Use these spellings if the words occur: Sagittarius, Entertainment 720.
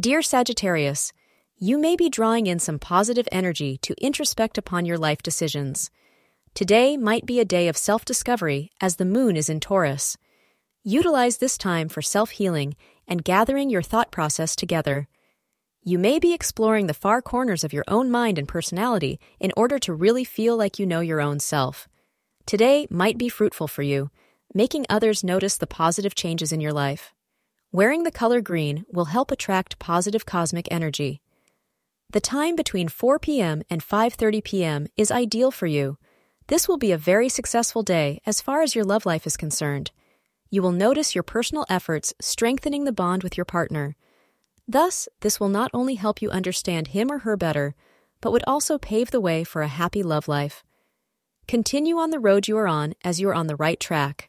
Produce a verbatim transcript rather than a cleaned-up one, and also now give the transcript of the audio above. Dear Sagittarius, you may be drawing in some positive energy to introspect upon your life decisions. Today might be a day of self-discovery as the moon is in Taurus. Utilize this time for self-healing and gathering your thought process together. You may be exploring the far corners of your own mind and personality in order to really feel like you know your own self. Today might be fruitful for you, making others notice the positive changes in your life. Wearing the color green will help attract positive cosmic energy. The time between four p m and five thirty p m is ideal for you. This will be a very successful day as far as your love life is concerned. You will notice your personal efforts strengthening the bond with your partner. Thus, this will not only help you understand him or her better, but would also pave the way for a happy love life. Continue on the road you are on as you are on the right track.